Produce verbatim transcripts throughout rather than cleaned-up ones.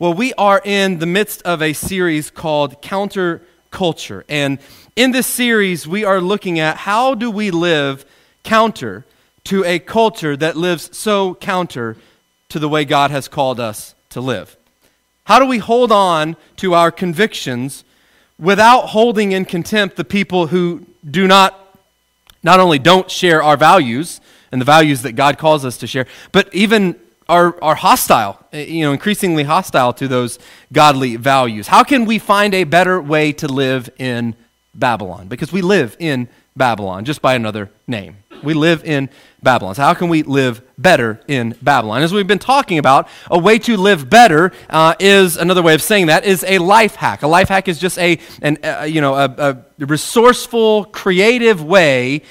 Well, we are in the midst of a series called Counter Culture. And in this series, we are looking at how do we live counter to a culture that lives so counter to the way God has called us to live. How do we hold on to our convictions without holding in contempt the people who do not, not only don't share our values and the values that God calls us to share, but even Are, are hostile, you know, increasingly hostile to those godly values. How can we find a better way to live in Babylon? Because we live in Babylon, just by another name. We live in Babylon. So how can we live better in Babylon? As we've been talking about, a way to live better uh, is, another way of saying that, is a life hack. A life hack is just a, an, uh, you know, a, a resourceful, creative way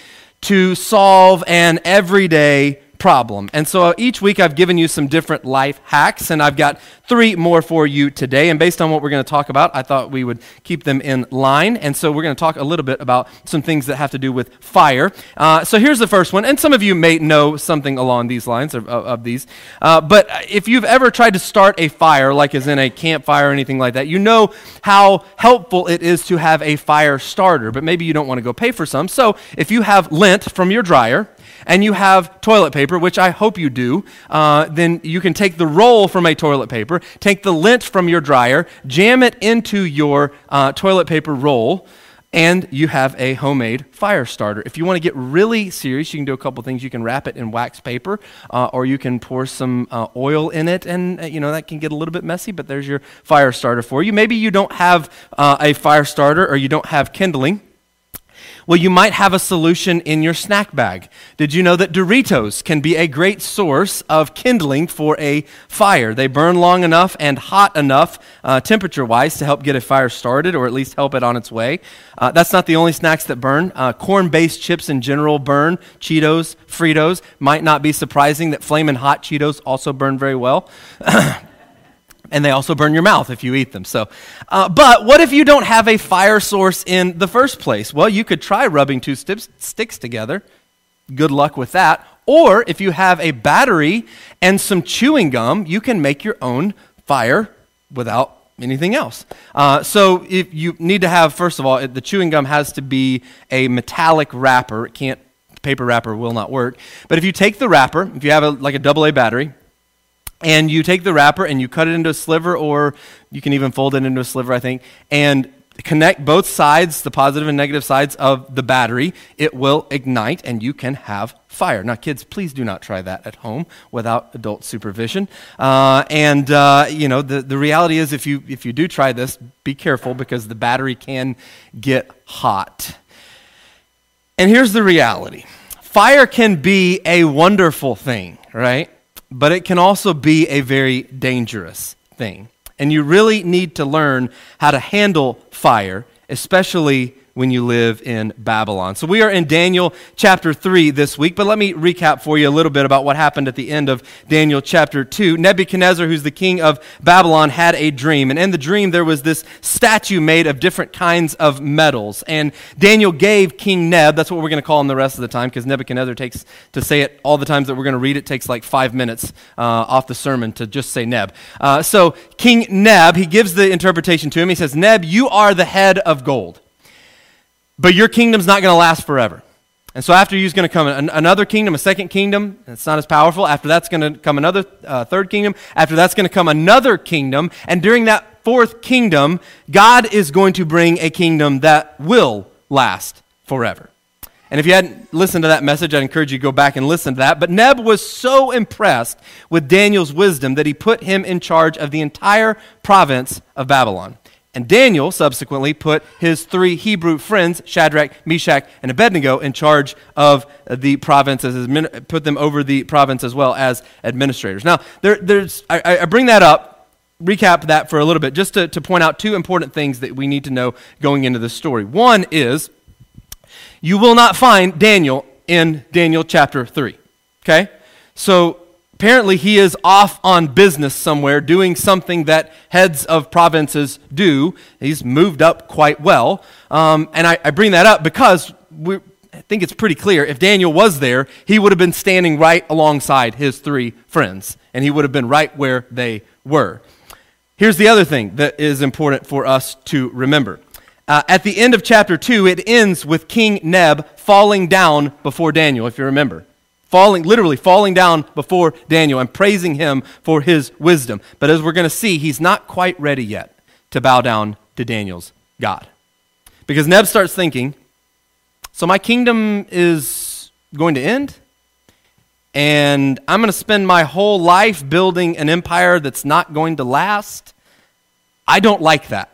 to solve an everyday problem. And so each week I've given you some different life hacks, and I've got three more for you today. And based on what we're going to talk about, I thought we would keep them in line. And so we're going to talk a little bit about some things that have to do with fire. Uh, so here's the first one, and some of you may know something along these lines of, of, of these. Uh, but if you've ever tried to start a fire, like as in a campfire or anything like that, you know how helpful it is to have a fire starter. But maybe you don't want to go pay for some. So if you have lint from your dryer and you have toilet paper, which I hope you do, uh, then you can take the roll from a toilet paper, take the lint from your dryer, jam it into your uh, toilet paper roll, and you have a homemade fire starter. If you want to get really serious, you can do a couple things. You can wrap it in wax paper, uh, or you can pour some uh, oil in it, and uh, you know that can get a little bit messy, but there's your fire starter for you. Maybe you don't have uh, a fire starter, or you don't have kindling. Well, you might have a solution in your snack bag. Did you know that Doritos can be a great source of kindling for a fire? They burn long enough and hot enough, uh, temperature-wise, to help get a fire started, or at least help it on its way. Uh, that's not the only snacks that burn. Uh, corn-based chips in general burn. Cheetos, Fritos. Might not be surprising that Flamin' Hot Cheetos also burn very well. And they also burn your mouth if you eat them. So, uh, but what if you don't have a fire source in the first place? Well, you could try rubbing two stips, sticks together. Good luck with that. Or if you have a battery and some chewing gum, you can make your own fire without anything else. Uh, so if you need to have, first of all, the chewing gum has to be a metallic wrapper. It can't, paper wrapper will not work. But if you take the wrapper, if you have a, like a double A battery, and you take the wrapper and you cut it into a sliver, or you can even fold it into a sliver, I think, and connect both sides, the positive and negative sides of the battery, it will ignite and you can have fire. Now, kids, please do not try that at home without adult supervision. Uh, and, uh, you know, the, the reality is if you if you do try this, be careful because the battery can get hot. And here's the reality. Fire can be a wonderful thing, right? But it can also be a very dangerous thing. And you really need to learn how to handle fire, especially when you live in Babylon. So we are in Daniel chapter three this week, but let me recap for you a little bit about what happened at the end of Daniel chapter two. Nebuchadnezzar, who's the king of Babylon, had a dream, and in the dream there was this statue made of different kinds of metals, and Daniel gave King Neb, that's what we're going to call him the rest of the time, because Nebuchadnezzar takes, to say it all the times that we're going to read it, takes like five minutes uh, off the sermon to just say Neb. Uh, so King Neb, he gives the interpretation to him, he says, Neb, you are the head of gold. But your kingdom's not going to last forever. And so after you's going to come an, another kingdom, a second kingdom, and it's not as powerful. After that's going to come another uh, third kingdom. After that's going to come another kingdom. And during that fourth kingdom, God is going to bring a kingdom that will last forever. And if you hadn't listened to that message, I'd encourage you to go back and listen to that. But Neb was so impressed with Daniel's wisdom that he put him in charge of the entire province of Babylon. And Daniel subsequently put his three Hebrew friends, Shadrach, Meshach, and Abednego, in charge of the province, as put them over the province as well as administrators. Now, there, there's I, I bring that up, recap that for a little bit, just to, to point out two important things that we need to know going into this story. One is, you will not find Daniel in Daniel chapter three, okay? So, apparently, he is off on business somewhere doing something that heads of provinces do. He's moved up quite well. Um, and I, I bring that up because we, I think it's pretty clear if Daniel was there, he would have been standing right alongside his three friends, and he would have been right where they were. Here's the other thing that is important for us to remember. Uh, at the end of chapter two, it ends with King Neb falling down before Daniel, if you remember. Falling, literally falling down before Daniel and praising him for his wisdom. But as we're going to see, he's not quite ready yet to bow down to Daniel's God. Because Neb starts thinking, so my kingdom is going to end, and I'm going to spend my whole life building an empire that's not going to last. I don't like that.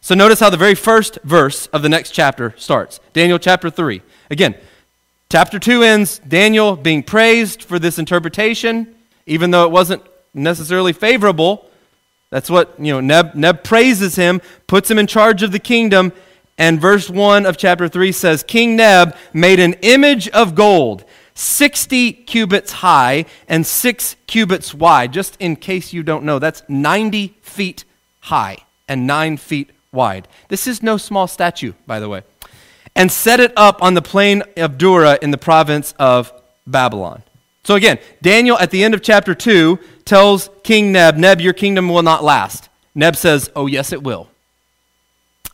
So notice how the very first verse of the next chapter starts. Daniel chapter three. Again, chapter two ends, Daniel being praised for this interpretation, even though it wasn't necessarily favorable. That's what, you know, Neb, Neb praises him, puts him in charge of the kingdom, and verse one of chapter three says, King Neb made an image of gold, sixty cubits high and six cubits wide. Just in case you don't know, that's ninety feet high and nine feet wide. This is no small statue, by the way. And set it up on the plain of Dura in the province of Babylon. So again, Daniel at the end of chapter two tells King Neb, Neb, your kingdom will not last. Neb says, oh yes, it will.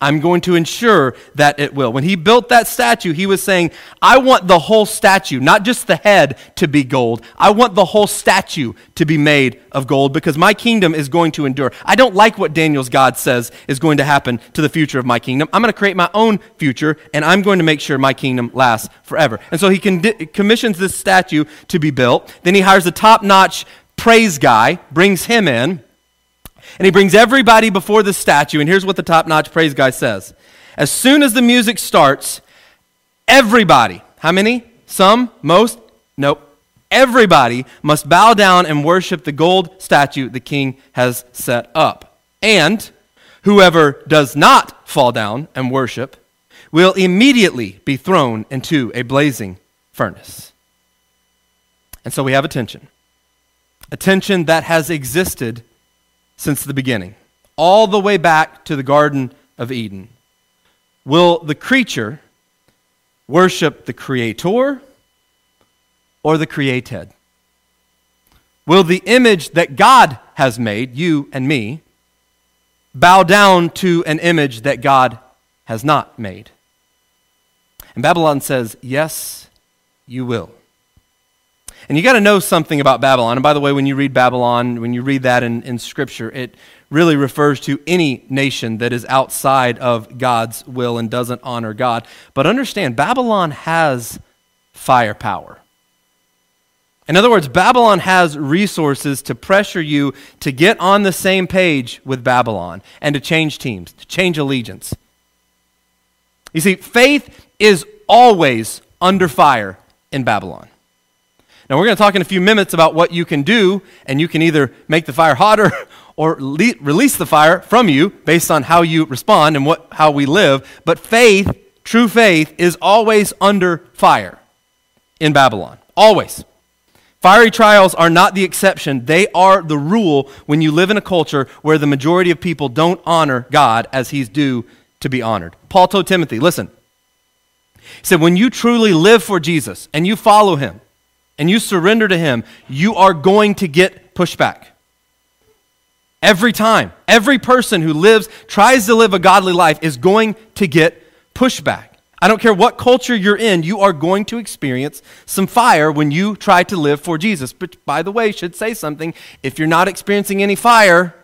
I'm going to ensure that it will. When he built that statue, he was saying, I want the whole statue, not just the head, to be gold. I want the whole statue to be made of gold because my kingdom is going to endure. I don't like what Daniel's God says is going to happen to the future of my kingdom. I'm going to create my own future, and I'm going to make sure my kingdom lasts forever. And so he condi- commissions this statue to be built. Then he hires a top-notch praise guy, brings him in, and he brings everybody before the statue, and here's what the top-notch praise guy says. As soon as the music starts, everybody, how many? Some? Most? Nope. Everybody must bow down and worship the gold statue the king has set up. And whoever does not fall down and worship will immediately be thrown into a blazing furnace. And so we have a tension. A tension that has existed since the beginning, all the way back to the Garden of Eden. Will the creature worship the creator or the created? Will the image that God has made, you and me, bow down to an image that God has not made? And Babylon says, yes, you will. And you got to know something about Babylon. And by the way, when you read Babylon, when you read that in, in Scripture, it really refers to any nation that is outside of God's will and doesn't honor God. But understand, Babylon has firepower. In other words, Babylon has resources to pressure you to get on the same page with Babylon and to change teams, to change allegiance. You see, faith is always under fire in Babylon. Now, we're going to talk in a few minutes about what you can do, and you can either make the fire hotter or le- release the fire from you based on how you respond and what how we live. But faith, true faith, is always under fire in Babylon. Always. Fiery trials are not the exception. They are the rule when you live in a culture where the majority of people don't honor God as he's due to be honored. Paul told Timothy, listen, he said, when you truly live for Jesus and you follow him, and you surrender to him, you are going to get pushback. Every time, every person who lives, tries to live a godly life is going to get pushback. I don't care what culture you're in, you are going to experience some fire when you try to live for Jesus. But by the way, should say something, if you're not experiencing any fire,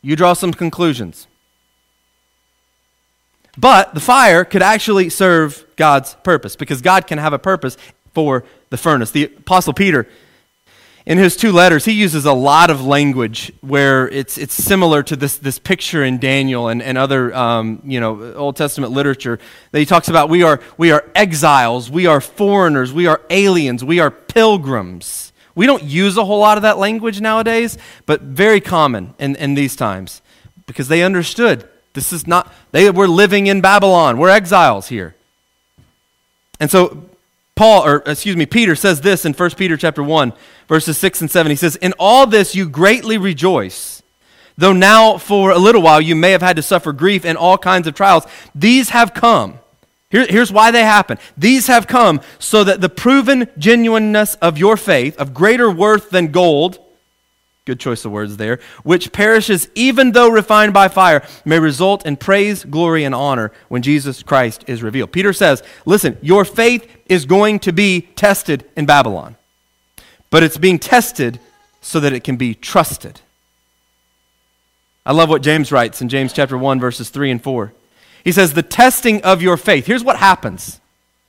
you draw some conclusions. But the fire could actually serve God's purpose, because God can have a purpose for the furnace. The Apostle Peter, in his two letters, he uses a lot of language where it's it's similar to this this picture in Daniel and, and other um, you know Old Testament literature that he talks about. We are we are exiles, we are foreigners, we are aliens, we are pilgrims. We don't use a whole lot of that language nowadays, but very common in, in these times because they understood this is not they were living in Babylon. We're exiles here, and so. Paul, or excuse me, Peter says this in First Peter chapter one, verses six and seven. He says, in all this you greatly rejoice, though now for a little while you may have had to suffer grief and all kinds of trials. These have come. Here, here's why they happen. These have come so that the proven genuineness of your faith, of greater worth than gold, Good choice of words there. Which perishes even though refined by fire, may result in praise, glory, and honor when Jesus Christ is revealed. Peter says, listen, your faith is going to be tested in Babylon, but it's being tested so that it can be trusted. I love what James writes in James chapter one, verses three and four. He says, the testing of your faith. Here's what happens.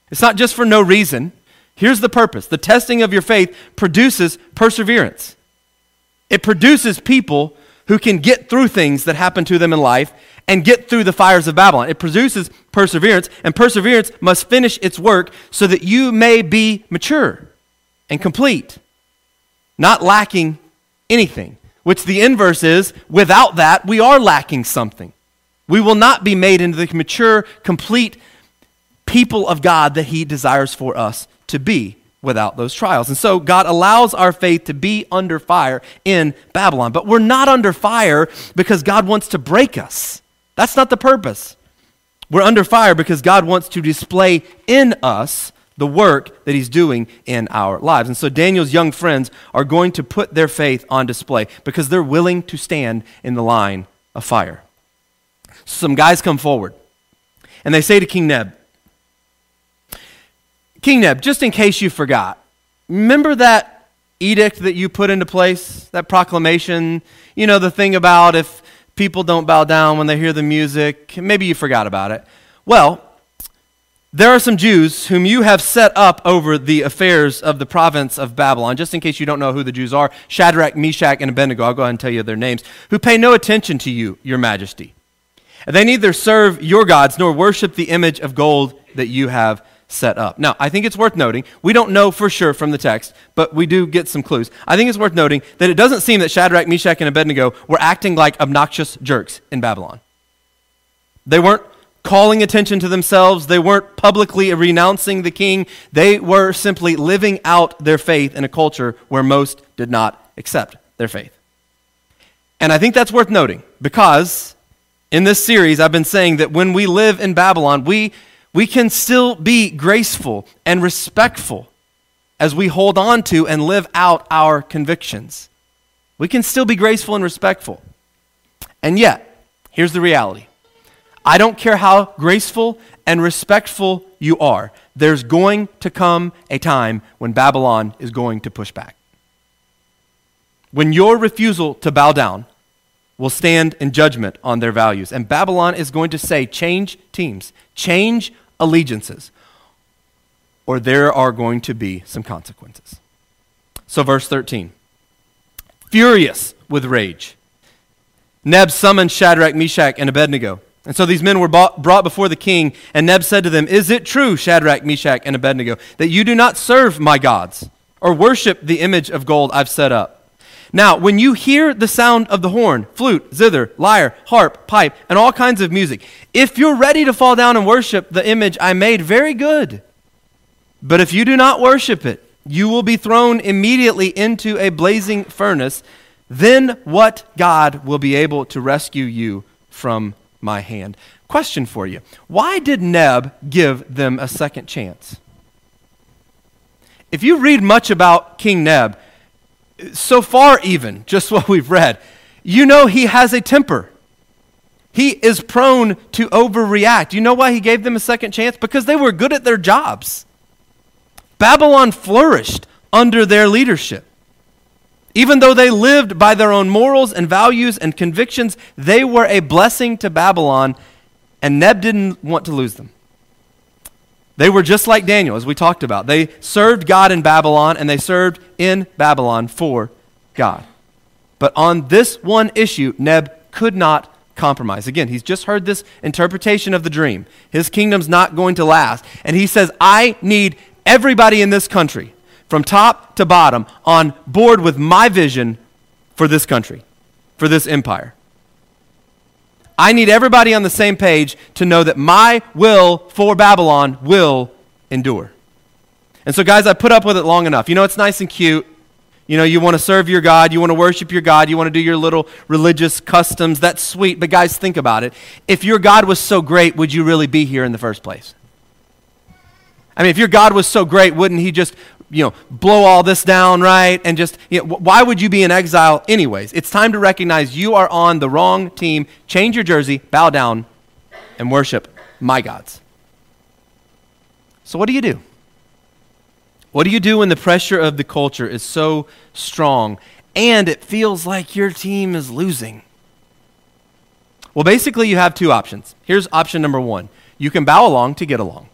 It's not just for no reason. Here's the purpose. The testing of your faith produces perseverance. It produces people who can get through things that happen to them in life and get through the fires of Babylon. It produces perseverance, and perseverance must finish its work so that you may be mature and complete, not lacking anything, which the inverse is, without that, we are lacking something. We will not be made into the mature, complete people of God that He desires for us to be without those trials. And so God allows our faith to be under fire in Babylon, but we're not under fire because God wants to break us. That's not the purpose. We're under fire because God wants to display in us the work that He's doing in our lives. And so Daniel's young friends are going to put their faith on display because they're willing to stand in the line of fire. Some guys come forward and they say to King Neb, King Neb, just in case you forgot, remember that edict that you put into place, that proclamation, you know, the thing about if people don't bow down when they hear the music, maybe you forgot about it. Well, there are some Jews whom you have set up over the affairs of the province of Babylon. Just in case you don't know who the Jews are, Shadrach, Meshach, and Abednego, I'll go ahead and tell you their names, who pay no attention to you, your majesty. They neither serve your gods nor worship the image of gold that you have set up. Now, I think it's worth noting, we don't know for sure from the text, but we do get some clues. I think it's worth noting that it doesn't seem that Shadrach, Meshach, and Abednego were acting like obnoxious jerks in Babylon. They weren't calling attention to themselves. They weren't publicly renouncing the king. They were simply living out their faith in a culture where most did not accept their faith. And I think that's worth noting because in this series, I've been saying that when we live in Babylon, we, we can still be graceful and respectful as we hold on to and live out our convictions. We can still be graceful and respectful. And yet, here's the reality. I don't care how graceful and respectful you are, there's going to come a time when Babylon is going to push back. When your refusal to bow down will stand in judgment on their values. And Babylon is going to say, change teams, change allegiances, or there are going to be some consequences. So verse thirteen, furious with rage, Neb summoned Shadrach, Meshach, and Abednego. And so these men were bought, brought before the king, and Neb said to them, is it true, Shadrach, Meshach, and Abednego, that you do not serve my gods or worship the image of gold I've set up? Now, when you hear the sound of the horn, flute, zither, lyre, harp, pipe, and all kinds of music, if you're ready to fall down and worship the image I made, very good. But if you do not worship it, you will be thrown immediately into a blazing furnace. Then what God will be able to rescue you from my hand? Question for you. Why did Neb give them a second chance? If you read much about King Neb, so far even, just what we've read, you know he has a temper. He is prone to overreact. You know why he gave them a second chance? Because they were good at their jobs. Babylon flourished under their leadership. Even though they lived by their own morals and values and convictions, they were a blessing to Babylon, and Neb didn't want to lose them. They were just like Daniel, as we talked about. They served God in Babylon, and they served in Babylon for God. But on this one issue, Neb could not compromise. Again, he's just heard this interpretation of the dream. His kingdom's not going to last. And he says, I need everybody in this country, from top to bottom, on board with my vision for this country, for this empire. I need everybody on the same page to know that my will for Babylon will endure. And so, guys, I put up with it long enough. You know, it's nice and cute. You know, you want to serve your God. You want to worship your God. You want to do your little religious customs. That's sweet. But, guys, think about it. If your God was so great, would you really be here in the first place? I mean, if your God was so great, wouldn't he just you know, blow all this down, right? And just, you know, why would you be in exile anyways? It's time to recognize you are on the wrong team. Change your jersey, bow down, and worship my gods. So what do you do? What do you do when the pressure of the culture is so strong and it feels like your team is losing? Well, basically you have two options. Here's option number one. You can bow along to get along.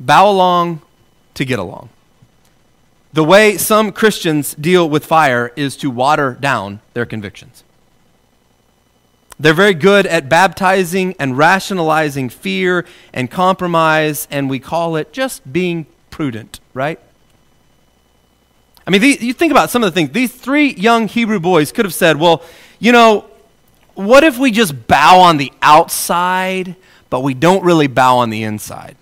Bow along to get along. The way some Christians deal with fire is to water down their convictions. They're very good at baptizing and rationalizing fear and compromise, and we call it just being prudent, right? I mean, these, you think about some of the things. These three young Hebrew boys could have said, well, you know, what if we just bow on the outside, but we don't really bow on the inside?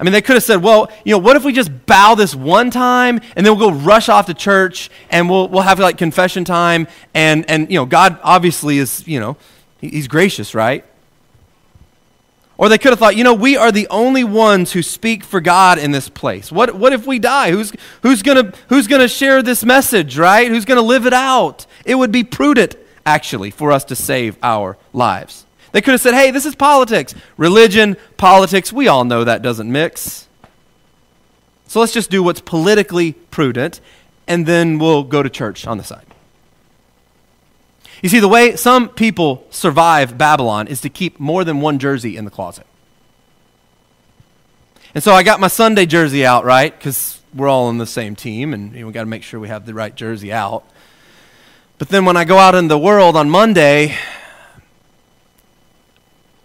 I mean, they could have said, well, you know, what if we just bow this one time and then we'll go rush off to church and we'll we'll have like confession time and, and you know, God obviously is, you know, he's gracious, right? Or they could have thought, you know, we are the only ones who speak for God in this place. What what if we die? Who's who's gonna who's gonna share this message, right? Who's gonna live it out? It would be prudent, actually, for us to save our lives. They could have said, hey, this is politics. Religion, politics, we all know that doesn't mix. So let's just do what's politically prudent, and then we'll go to church on the side. You see, the way some people survive Babylon is to keep more than one jersey in the closet. And so I got my Sunday jersey out, right? Because we're all on the same team, and you know, we got to make sure we have the right jersey out. But then when I go out in the world on Monday,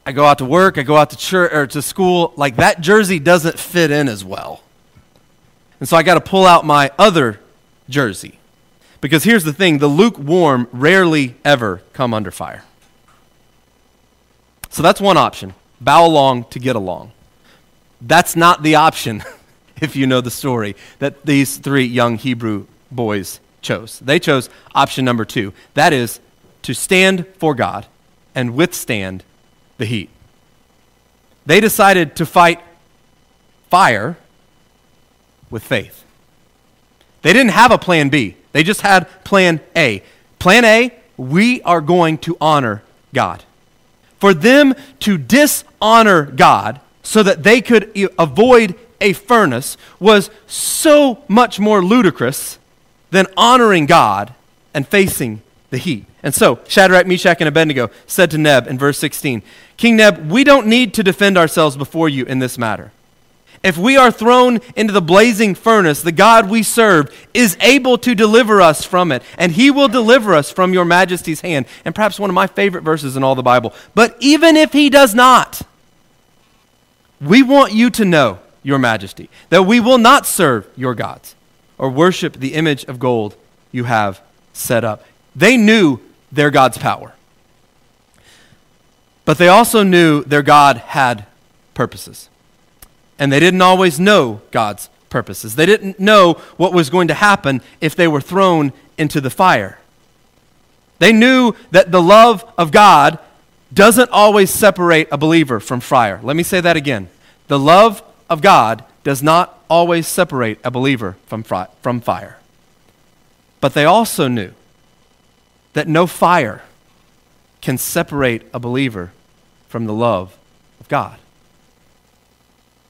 I go out to work, I go out to church or to school, like that jersey doesn't fit in as well. And so I got to pull out my other jersey. Because here's the thing, the lukewarm rarely ever come under fire. So that's one option. Bow along to get along. That's not the option, if you know the story, that these three young Hebrew boys chose. They chose option number two. That is to stand for God and withstand the heat. They decided to fight fire with faith. They didn't have a plan B. They just had plan A. Plan A, we are going to honor God. For them to dishonor God so that they could avoid a furnace was so much more ludicrous than honoring God and facing the heat. And so Shadrach, Meshach, and Abednego said to Neb in verse sixteen, King Neb, we don't need to defend ourselves before you in this matter. If we are thrown into the blazing furnace, the God we serve is able to deliver us from it, and he will deliver us from your majesty's hand. And perhaps one of my favorite verses in all the Bible. But even if he does not, we want you to know, your majesty, that we will not serve your gods or worship the image of gold you have set up. They knew their God's power. But they also knew their God had purposes. And they didn't always know God's purposes. They didn't know what was going to happen if they were thrown into the fire. They knew that the love of God doesn't always separate a believer from fire. Let me say that again. The love of God does not always separate a believer from from fire. But they also knew that no fire can separate a believer from the love of God.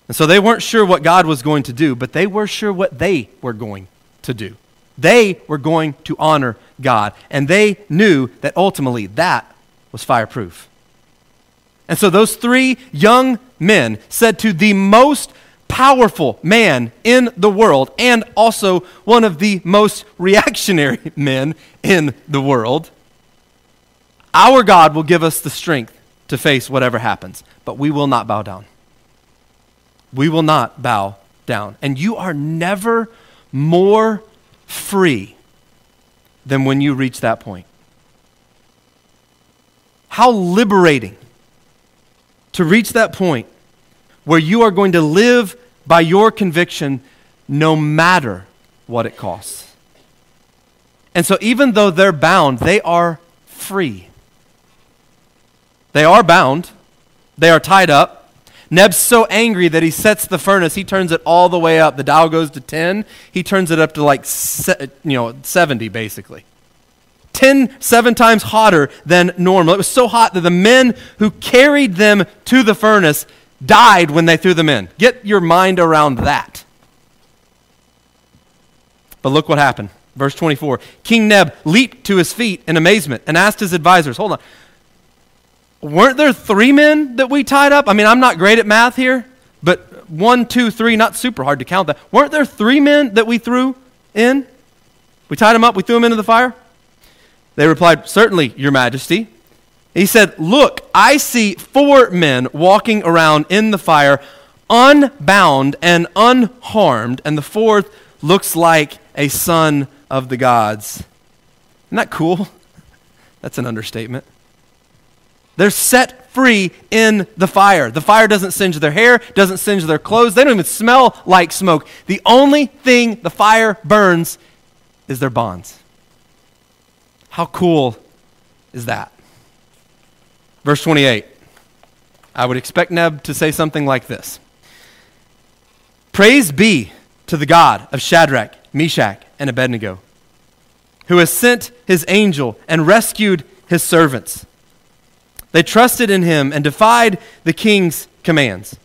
And so they weren't sure what God was going to do, but they were sure what they were going to do. They were going to honor God, and they knew that ultimately that was fireproof. And so those three young men said to the most powerful man in the world and also one of the most reactionary men in the world, our God will give us the strength to face whatever happens, but we will not bow down. We will not bow down. And you are never more free than when you reach that point. How liberating to reach that point where you are going to live by your conviction no matter what it costs. And so even though they're bound, they are free. They are bound. They are tied up. Neb's so angry that he sets the furnace. He turns it all the way up. The dial goes to ten. He turns it up to like se- you know seventy, basically. ten, seven times hotter than normal. It was so hot that the men who carried them to the furnace died when they threw them in. Get your mind around that. But look what happened. Verse twenty-four, King Neb leaped to his feet in amazement and asked his advisors, hold on, weren't there three men that we tied up? I mean, I'm not great at math here, but one, two, three, not super hard to count that. Weren't there three men that we threw in? We tied them up, we threw them into the fire? They replied, certainly, Your Majesty. He said, look, I see four men walking around in the fire, unbound and unharmed, and the fourth looks like a son of the gods. Isn't that cool? That's an understatement. They're set free in the fire. The fire doesn't singe their hair, doesn't singe their clothes. They don't even smell like smoke. The only thing the fire burns is their bonds. How cool is that? Verse twenty-eight. I would expect Neb to say something like this. Praise be to the God of Shadrach, Meshach, and Abednego, who has sent his angel and rescued his servants. They trusted in him and defied the king's commands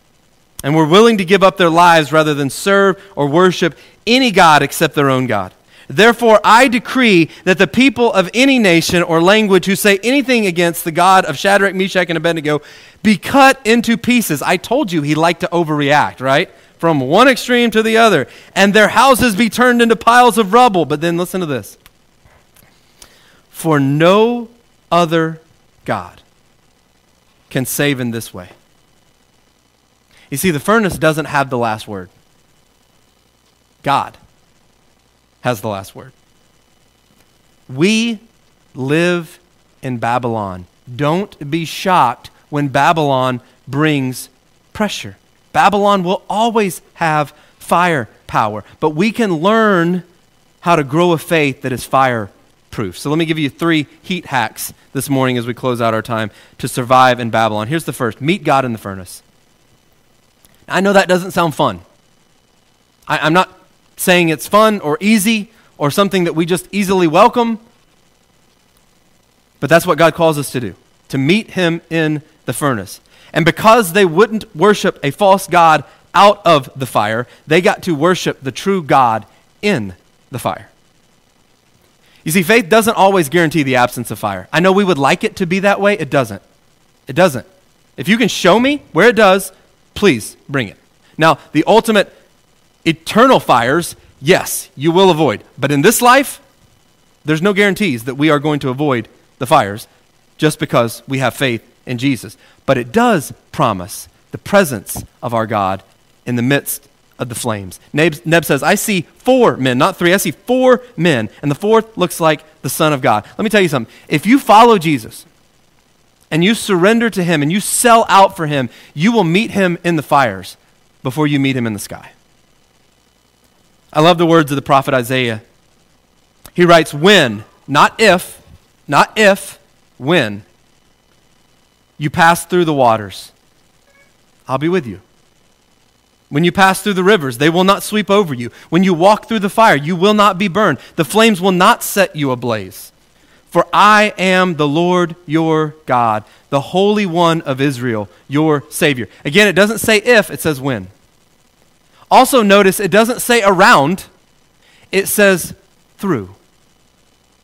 and were willing to give up their lives rather than serve or worship any god except their own God. Therefore, I decree that the people of any nation or language who say anything against the God of Shadrach, Meshach, and Abednego be cut into pieces. I told you he liked to overreact, right? From one extreme to the other, and their houses be turned into piles of rubble. But then listen to this. For no other God can save in this way. You see, the furnace doesn't have the last word. God has the last word. We live in Babylon. Don't be shocked when Babylon brings pressure. Babylon will always have firepower, but we can learn how to grow a faith that is fireproof. So let me give you three heat hacks this morning as we close out our time to survive in Babylon. Here's the first. Meet God in the furnace. I know that doesn't sound fun. I, I'm not saying it's fun or easy or something that we just easily welcome, but that's what God calls us to do, to meet him in the furnace. And because they wouldn't worship a false god out of the fire, they got to worship the true God in the fire. You see, faith doesn't always guarantee the absence of fire. I know we would like it to be that way. It doesn't. It doesn't. If you can show me where it does, please bring it. Now, the ultimate eternal fires, yes, you will avoid. But in this life, there's no guarantees that we are going to avoid the fires just because we have faith in Jesus. But it does promise the presence of our God in the midst of the flames. Neb, Neb says, I see four men, not three, I see four men, and the fourth looks like the Son of God. Let me tell you something. If you follow Jesus and you surrender to him and you sell out for him, you will meet him in the fires before you meet him in the sky. I love the words of the prophet Isaiah. He writes, when, not if, not if, when, you pass through the waters, I'll be with you. When you pass through the rivers, they will not sweep over you. When you walk through the fire, you will not be burned. The flames will not set you ablaze. For I am the Lord your God, the Holy One of Israel, your Savior. Again, it doesn't say if, it says when. Also notice it doesn't say around, it says through.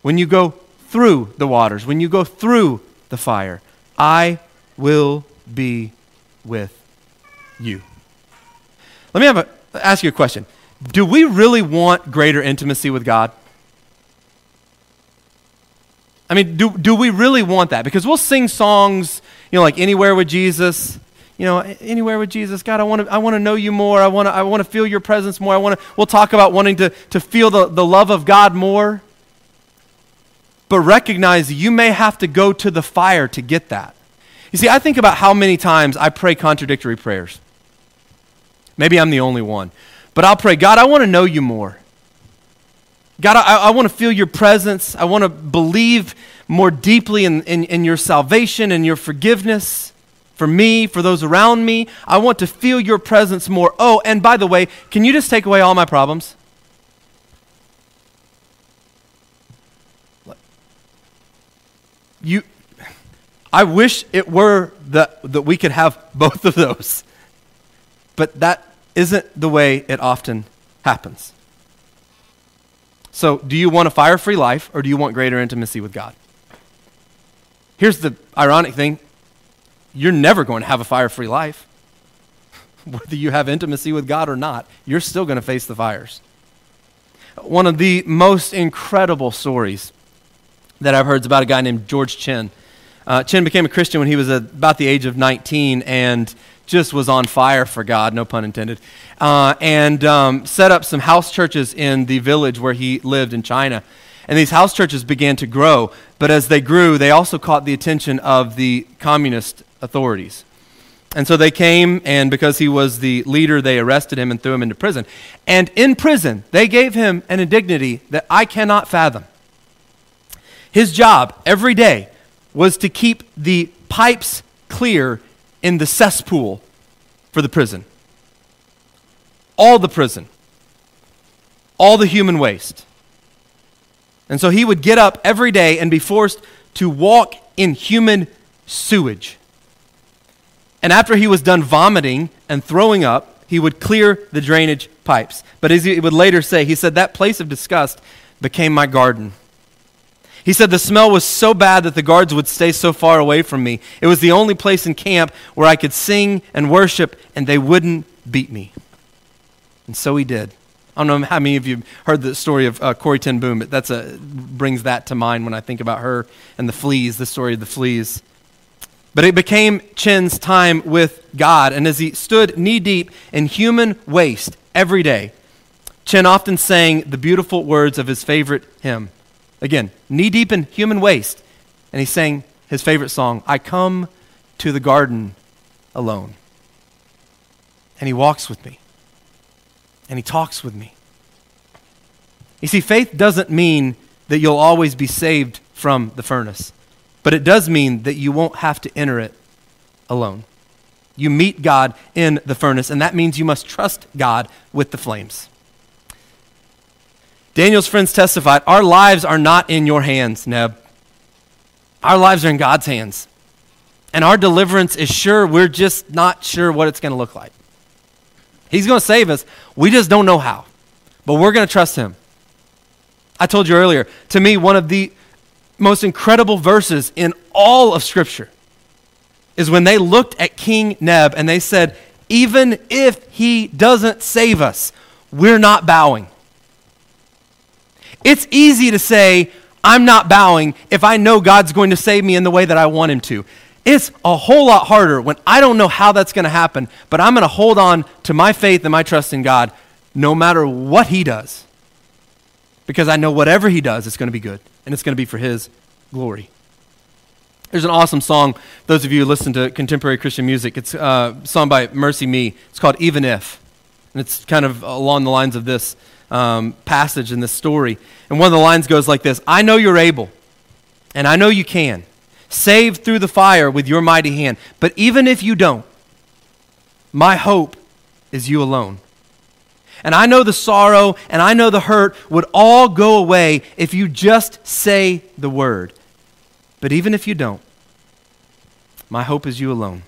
When you go through the waters, when you go through the fire, I will be with you. Let me have a, ask you a question. Do we really want greater intimacy with God? I mean, do, do we really want that? Because we'll sing songs, you know, like Anywhere with Jesus. You know, anywhere with Jesus. God, I want to I want to know you more. I want to I want to feel your presence more. I want to we'll talk about wanting to to feel the, the love of God more. But recognize you may have to go to the fire to get that. You see, I think about how many times I pray contradictory prayers. Maybe I'm the only one. But I'll pray, God, I want to know you more. God, I, I want to feel your presence. I want to believe more deeply in, in, in your salvation and your forgiveness. for me, for those around me. I want to feel your presence more. Oh, and by the way, can you just take away all my problems? You, I wish it were that, that we could have both of those, but that isn't the way it often happens. So do you want a fire-free life, or do you want greater intimacy with God? Here's the ironic thing. You're never going to have a fire-free life. Whether you have intimacy with God or not, you're still going to face the fires. One of the most incredible stories that I've heard is about a guy named George Chen. Uh, Chen became a Christian when he was a, about the age of nineteen and just was on fire for God, no pun intended, uh, and um, set up some house churches in the village where he lived in China. And these house churches began to grow, but as they grew, they also caught the attention of the communist authorities. And so they came, and because he was the leader, they arrested him and threw him into prison. And in prison, they gave him an indignity that I cannot fathom. His job every day was to keep the pipes clear in the cesspool for the prison. All the prison. All the human waste. And so he would get up every day and be forced to walk in human sewage. And after he was done vomiting and throwing up, he would clear the drainage pipes. But as he would later say, he said, "That place of disgust became my garden." He said the smell was so bad that the guards would stay so far away from me. It was the only place in camp where I could sing and worship and they wouldn't beat me. And so he did. I don't know how many of you heard the story of uh, Corrie ten Boom, but that's a, brings that to mind when I think about her and the fleas, the story of the fleas. But it became Chen's time with God. And as he stood knee deep in human waste every day, Chen often sang the beautiful words of his favorite hymn. Again, knee-deep in human waste. And he sang his favorite song, "I come to the garden alone. And he walks with me. And he talks with me." You see, faith doesn't mean that you'll always be saved from the furnace. But it does mean that you won't have to enter it alone. You meet God in the furnace, and that means you must trust God with the flames. Daniel's friends testified, "Our lives are not in your hands, Neb. Our lives are in God's hands. And our deliverance is sure. We're just not sure what it's going to look like. He's going to save us. We just don't know how. But we're going to trust him." I told you earlier, to me, one of the most incredible verses in all of Scripture is when they looked at King Neb and they said, "Even if he doesn't save us, we're not bowing." It's easy to say, "I'm not bowing," if I know God's going to save me in the way that I want him to. It's a whole lot harder when I don't know how that's going to happen, but I'm going to hold on to my faith and my trust in God no matter what he does, because I know whatever he does, it's going to be good, and it's going to be for his glory. There's an awesome song, those of you who listen to contemporary Christian music. It's uh, a song by Mercy Me. It's called "Even If," and it's kind of along the lines of this Um, passage in this story. And one of the lines goes like this: "I know you're able, and I know you can, save through the fire with your mighty hand. But even if you don't, my hope is you alone. And I know the sorrow and I know the hurt would all go away if you just say the word. But even if you don't, my hope is you alone."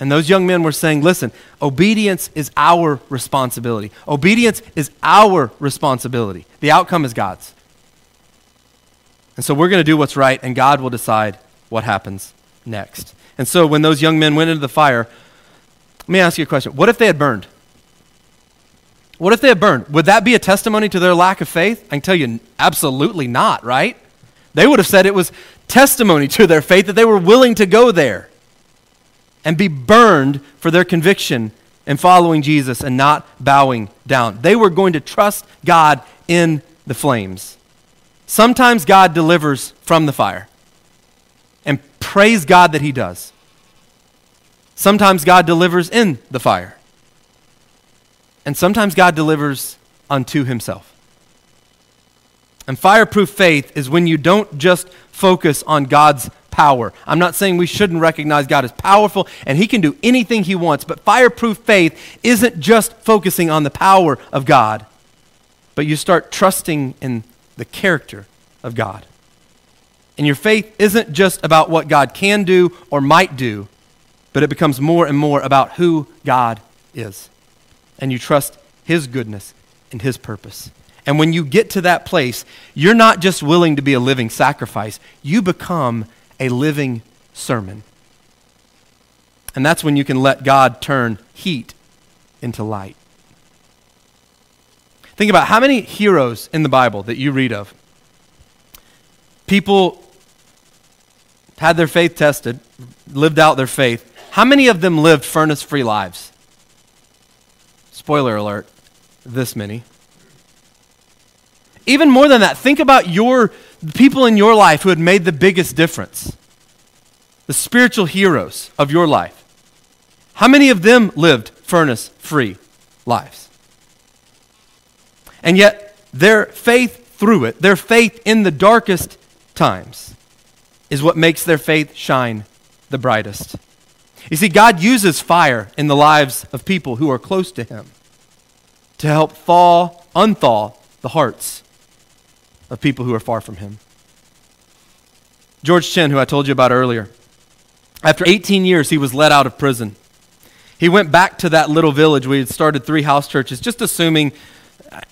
And those young men were saying, listen, obedience is our responsibility. Obedience is our responsibility. The outcome is God's. And so we're going to do what's right, and God will decide what happens next. And so when those young men went into the fire, let me ask you a question. What if they had burned? What if they had burned? Would that be a testimony to their lack of faith? I can tell you, absolutely not, right? They would have said it was testimony to their faith that they were willing to go there and be burned for their conviction and following Jesus and not bowing down. They were going to trust God in the flames. Sometimes God delivers from the fire, and praise God that he does. Sometimes God delivers in the fire, and sometimes God delivers unto himself. And fireproof faith is when you don't just focus on God's power. I'm not saying we shouldn't recognize God as powerful and he can do anything he wants, but fireproof faith isn't just focusing on the power of God, but you start trusting in the character of God. And your faith isn't just about what God can do or might do, but it becomes more and more about who God is. And you trust his goodness and his purpose. And when you get to that place, you're not just willing to be a living sacrifice. You become a living sermon. And that's when you can let God turn heat into light. Think about how many heroes in the Bible that you read of. People had their faith tested, lived out their faith. How many of them lived furnace-free lives? Spoiler alert, this many. Even more than that, think about your people in your life who had made the biggest difference. The spiritual heroes of your life. How many of them lived furnace-free lives? And yet, their faith through it, their faith in the darkest times is what makes their faith shine the brightest. You see, God uses fire in the lives of people who are close to him to help thaw, unthaw the hearts of people who are far from him. George Chen, who I told you about earlier, after eighteen years, he was let out of prison. He went back to that little village where he had started three house churches, just assuming,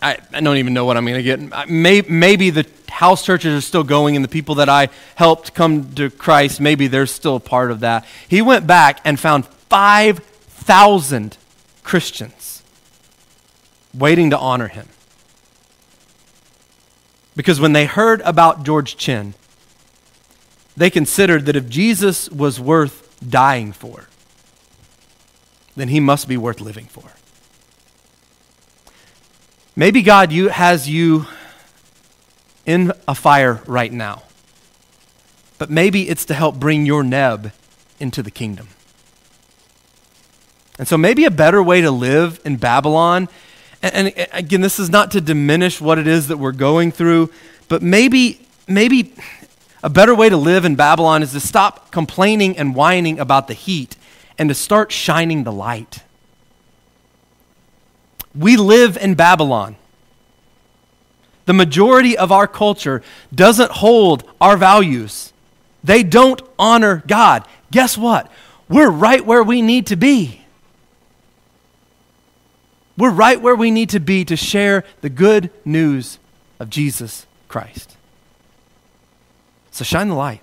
I, I don't even know what I'm going to get. Maybe, maybe the house churches are still going and the people that I helped come to Christ, maybe they're still a part of that. He went back and found five thousand Christians waiting to honor him. Because when they heard about George Chen, they considered that if Jesus was worth dying for, then he must be worth living for. Maybe God you, has you in a fire right now, but maybe it's to help bring your Neb into the kingdom. And so maybe a better way to live in Babylon. And again, this is not to diminish what it is that we're going through, but maybe maybe a better way to live in Babylon is to stop complaining and whining about the heat and to start shining the light. We live in Babylon. The majority of our culture doesn't hold our values. They don't honor God. Guess what? We're right where we need to be. We're right where we need to be to share the good news of Jesus Christ. So shine the light.